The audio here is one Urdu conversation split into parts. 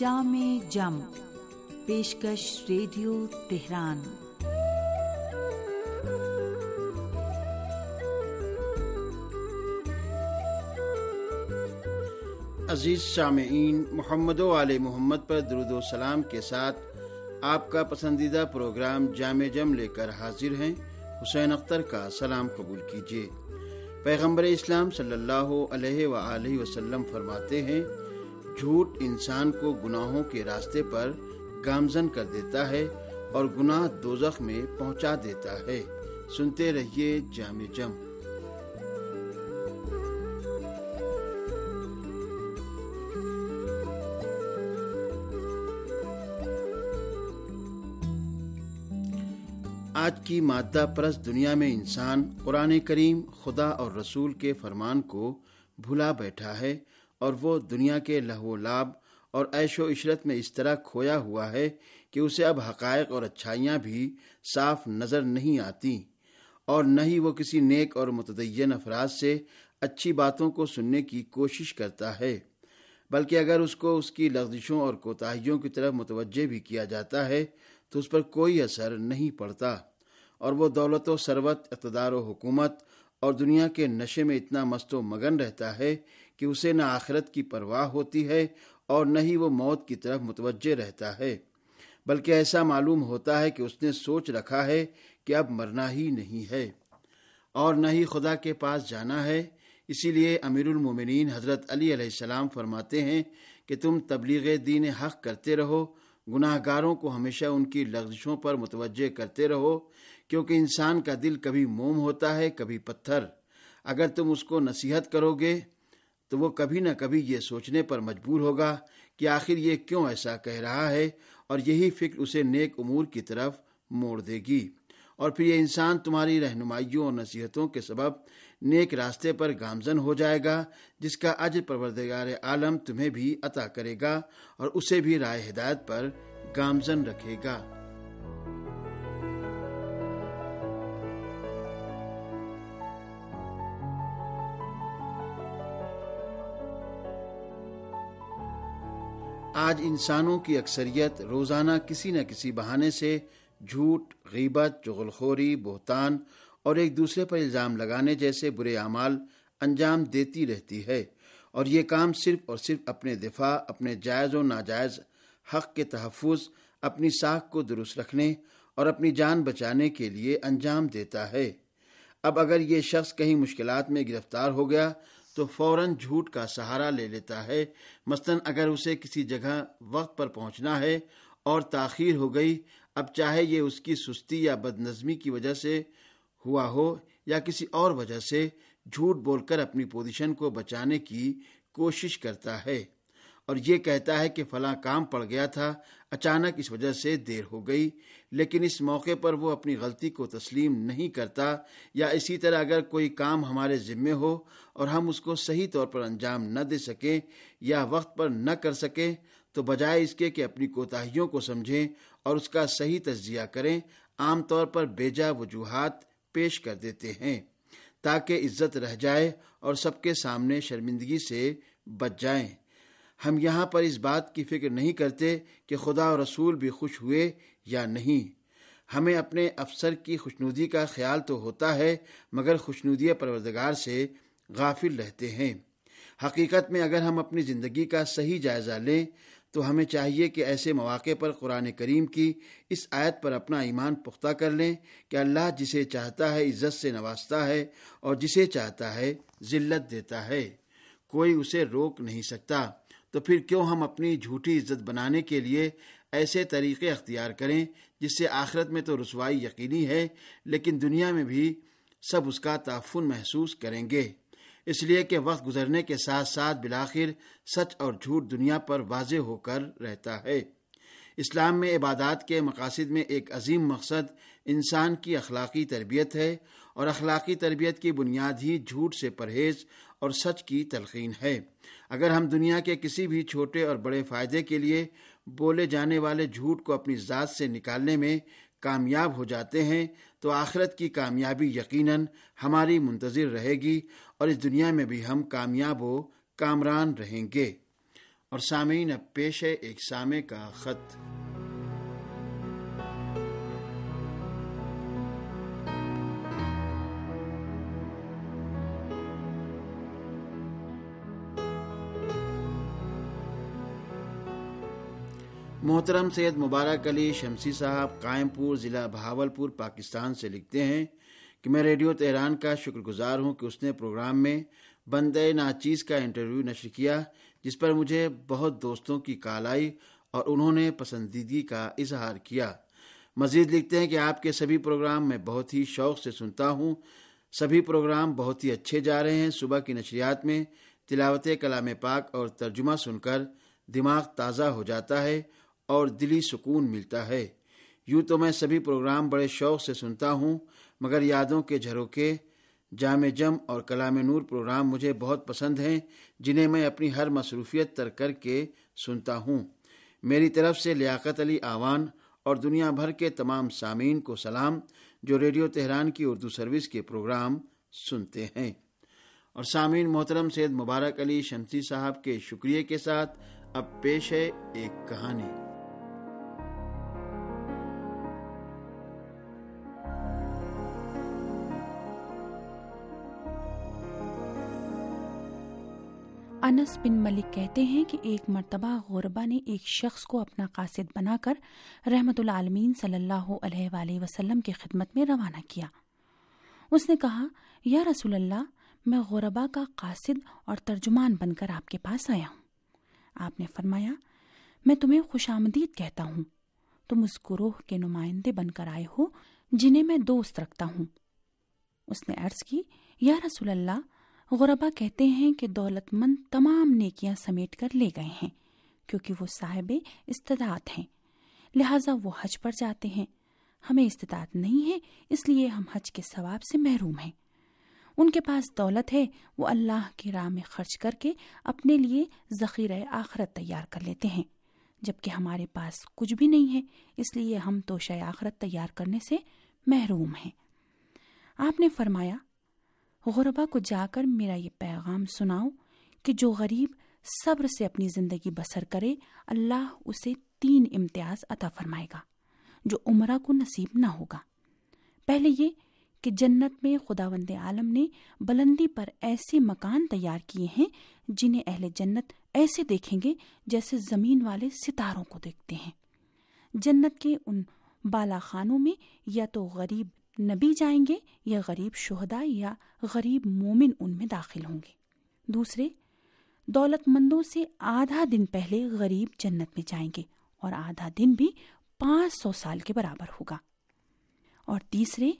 جام جم، پیشکش ریڈیو تہران۔ عزیز سامعین، محمد و آل محمد پر درود و سلام کے ساتھ آپ کا پسندیدہ پروگرام جام جم لے کر حاضر ہیں۔ حسین اختر کا سلام قبول کیجیے۔ پیغمبر اسلام صلی اللہ علیہ وآلہ وسلم فرماتے ہیں، جھوٹ انسان کو گناہوں کے راستے پر گامزن کر دیتا ہے اور گناہ دوزخ میں پہنچا دیتا ہے۔ سنتے رہیے جام جم۔ آج کی مادہ پرست دنیا میں انسان قرآن کریم، خدا اور رسول کے فرمان کو بھلا بیٹھا ہے اور وہ دنیا کے لہو لعب اور عیش و عشرت میں اس طرح کھویا ہوا ہے کہ اسے اب حقائق اور اچھائیاں بھی صاف نظر نہیں آتی، اور نہ ہی وہ کسی نیک اور متدین افراد سے اچھی باتوں کو سننے کی کوشش کرتا ہے، بلکہ اگر اس کو اس کی لغزشوں اور کوتاہیوں کی طرف متوجہ بھی کیا جاتا ہے تو اس پر کوئی اثر نہیں پڑتا، اور وہ دولت و ثروت، اقتدار و حکومت اور دنیا کے نشے میں اتنا مست و مگن رہتا ہے کہ اسے نہ آخرت کی پرواہ ہوتی ہے اور نہ ہی وہ موت کی طرف متوجہ رہتا ہے، بلکہ ایسا معلوم ہوتا ہے کہ اس نے سوچ رکھا ہے کہ اب مرنا ہی نہیں ہے اور نہ ہی خدا کے پاس جانا ہے۔ اسی لیے امیر المومنین حضرت علی علیہ السلام فرماتے ہیں کہ تم تبلیغ دین حق کرتے رہو، گناہ گاروں کو ہمیشہ ان کی لغزشوں پر متوجہ کرتے رہو، کیونکہ انسان کا دل کبھی موم ہوتا ہے کبھی پتھر۔ اگر تم اس کو نصیحت کرو گے تو وہ کبھی نہ کبھی یہ سوچنے پر مجبور ہوگا کہ آخر یہ کیوں ایسا کہہ رہا ہے، اور یہی فکر اسے نیک امور کی طرف موڑ دے گی، اور پھر یہ انسان تمہاری رہنمائیوں اور نصیحتوں کے سبب نیک راستے پر گامزن ہو جائے گا، جس کا اجر پروردگار عالم تمہیں بھی عطا کرے گا اور اسے بھی راہ ہدایت پر گامزن رکھے گا۔ آج انسانوں کی اکثریت روزانہ کسی نہ کسی بہانے سے جھوٹ، غیبت، چغلخوری، بہتان اور ایک دوسرے پر الزام لگانے جیسے برے اعمال انجام دیتی رہتی ہے، اور یہ کام صرف اور صرف اپنے دفاع، اپنے جائز و ناجائز حق کے تحفظ، اپنی ساکھ کو درست رکھنے اور اپنی جان بچانے کے لیے انجام دیتا ہے۔ اب اگر یہ شخص کہیں مشکلات میں گرفتار ہو گیا تو فوراً جھوٹ کا سہارا لے لیتا ہے۔ مثلاً اگر اسے کسی جگہ وقت پر پہنچنا ہے اور تاخیر ہو گئی، اب چاہے یہ اس کی سستی یا بدنظمی کی وجہ سے ہوا ہو یا کسی اور وجہ سے، جھوٹ بول کر اپنی پوزیشن کو بچانے کی کوشش کرتا ہے، اور یہ کہتا ہے کہ فلاں کام پڑ گیا تھا، اچانک اس وجہ سے دیر ہو گئی، لیکن اس موقع پر وہ اپنی غلطی کو تسلیم نہیں کرتا۔ یا اسی طرح اگر کوئی کام ہمارے ذمے ہو اور ہم اس کو صحیح طور پر انجام نہ دے سکیں یا وقت پر نہ کر سکیں، تو بجائے اس کے کہ اپنی کوتاہیوں کو سمجھیں اور اس کا صحیح تجزیہ کریں، عام طور پر بیجا وجوہات پیش کر دیتے ہیں تاکہ عزت رہ جائے اور سب کے سامنے شرمندگی سے بچ جائیں۔ ہم یہاں پر اس بات کی فکر نہیں کرتے کہ خدا اور رسول بھی خوش ہوئے یا نہیں۔ ہمیں اپنے افسر کی خوشنودی کا خیال تو ہوتا ہے، مگر خوشنودی پروردگار سے غافل رہتے ہیں۔ حقیقت میں اگر ہم اپنی زندگی کا صحیح جائزہ لیں تو ہمیں چاہیے کہ ایسے مواقع پر قرآن کریم کی اس آیت پر اپنا ایمان پختہ کر لیں کہ اللہ جسے چاہتا ہے عزت سے نوازتا ہے اور جسے چاہتا ہے ذلت دیتا ہے، کوئی اسے روک نہیں سکتا۔ تو پھر کیوں ہم اپنی جھوٹی عزت بنانے کے لیے ایسے طریقے اختیار کریں جس سے آخرت میں تو رسوائی یقینی ہے، لیکن دنیا میں بھی سب اس کا تعفن محسوس کریں گے، اس لیے کہ وقت گزرنے کے ساتھ ساتھ بالآخر سچ اور جھوٹ دنیا پر واضح ہو کر رہتا ہے۔ اسلام میں عبادات کے مقاصد میں ایک عظیم مقصد انسان کی اخلاقی تربیت ہے، اور اخلاقی تربیت کی بنیاد ہی جھوٹ سے پرہیز اور سچ کی تلقین ہے۔ اگر ہم دنیا کے کسی بھی چھوٹے اور بڑے فائدے کے لیے بولے جانے والے جھوٹ کو اپنی ذات سے نکالنے میں کامیاب ہو جاتے ہیں تو آخرت کی کامیابی یقیناً ہماری منتظر رہے گی، اور اس دنیا میں بھی ہم کامیاب و کامران رہیں گے۔ اور سامعین اب پیش ہے ایک سامع کا خط. محترم سید مبارک علی شمسی صاحب قائم پور ضلع بہاول پور پاکستان سے لکھتے ہیں کہ میں ریڈیو تہران کا شکر گزار ہوں کہ اس نے پروگرام میں بندے ناچیز کا انٹرویو نشر کیا جس پر مجھے بہت دوستوں کی کال آئی اور انہوں نے پسندیدگی کا اظہار کیا. مزید لکھتے ہیں کہ آپ کے سبھی پروگرام میں بہت ہی شوق سے سنتا ہوں. سبھی پروگرام بہت ہی اچھے جا رہے ہیں. صبح کی نشریات میں تلاوت کلام پاک اور ترجمہ سن کر دماغ تازہ ہو جاتا ہے اور دلی سکون ملتا ہے. یوں تو میں سبھی پروگرام بڑے شوق سے سنتا ہوں مگر یادوں کے جھروکے، جام جم اور کلام نور پروگرام مجھے بہت پسند ہیں جنہیں میں اپنی ہر مصروفیت ترک کر کے سنتا ہوں. میری طرف سے لیاقت علی آوان اور دنیا بھر کے تمام سامعین کو سلام جو ریڈیو تہران کی اردو سروس کے پروگرام سنتے ہیں. اور سامعین محترم سید مبارک علی شمسی صاحب کے شکریہ کے ساتھ اب پیش ہے ایک کہانی. انس بن ملک کہتے ہیں کہ ایک مرتبہ غربا نے ایک شخص کو اپنا قاصد بنا کر رحمت العالمین صلی اللہ علیہ وآلہ وسلم کی خدمت میں روانہ کیا. اس نے کہا، یا رسول اللہ، میں غربا کا قاصد اور ترجمان بن کر آپ کے پاس آیا ہوں. آپ نے فرمایا، میں تمہیں خوش آمدید کہتا ہوں. تم اس گروہ کے نمائندے بن کر آئے ہو جنہیں میں دوست رکھتا ہوں. اس نے عرض کی، یا رسول اللہ، غربا کہتے ہیں کہ دولت مند تمام نیکیاں سمیٹ کر لے گئے ہیں کیونکہ وہ صاحب استطاعت ہیں، لہٰذا وہ حج پر جاتے ہیں. ہمیں استطاعت نہیں ہے، اس لیے ہم حج کے ثواب سے محروم ہیں. ان کے پاس دولت ہے، وہ اللہ کی راہ میں خرچ کر کے اپنے لیے ذخیرہ آخرت تیار کر لیتے ہیں، جبکہ ہمارے پاس کچھ بھی نہیں ہے، اس لیے ہم توشہ آخرت تیار کرنے سے محروم ہیں. آپ نے فرمایا، غربا کو جا کر میرا یہ پیغام سناؤ کہ جو غریب صبر سے اپنی زندگی بسر کرے اللہ اسے 3 امتیاز عطا فرمائے گا جو عمرہ کو نصیب نہ ہوگا. پہلے یہ کہ جنت میں خداوند عالم نے بلندی پر ایسے مکان تیار کیے ہیں جنہیں اہل جنت ایسے دیکھیں گے جیسے زمین والے ستاروں کو دیکھتے ہیں. جنت کے ان بالا خانوں میں یا تو غریب نبی جائیں گے یا غریب شہداء یا غریب مومن ان میں داخل ہوں گے. دوسرے، دولت مندوں سے آدھا دن پہلے غریب جنت میں جائیں گے اور آدھا دن بھی 500 سال کے برابر ہوگا. اور تیسرے،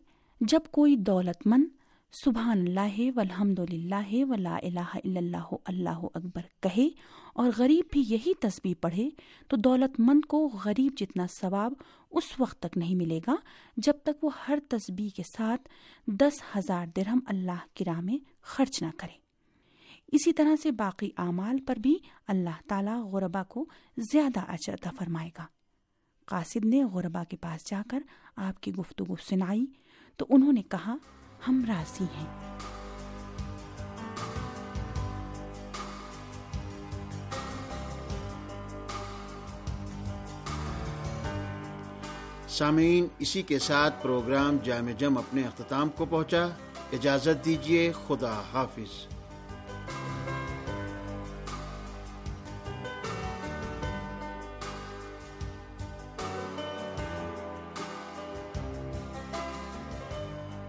جب کوئی دولت مند سبحان اللہ والحمدللہ ولا الہ الا اللہ اللہ اکبر کہے اور غریب بھی یہی تسبیح پڑھے تو دولت مند کو غریب جتنا ثواب اس وقت تک نہیں ملے گا جب تک وہ ہر تسبیح کے ساتھ 10,000 درہم اللہ کی راہ میں خرچ نہ کرے. اسی طرح سے باقی اعمال پر بھی اللہ تعالیٰ غربا کو زیادہ اجر عطا فرمائے گا. قاصد نے غربا کے پاس جا کر آپ کی گفتگو سنائی تو انہوں نے کہا، ہم راضی ہیں. سامعین، اسی کے ساتھ پروگرام جام جم اپنے اختتام کو پہنچا. اجازت دیجیے، خدا حافظ.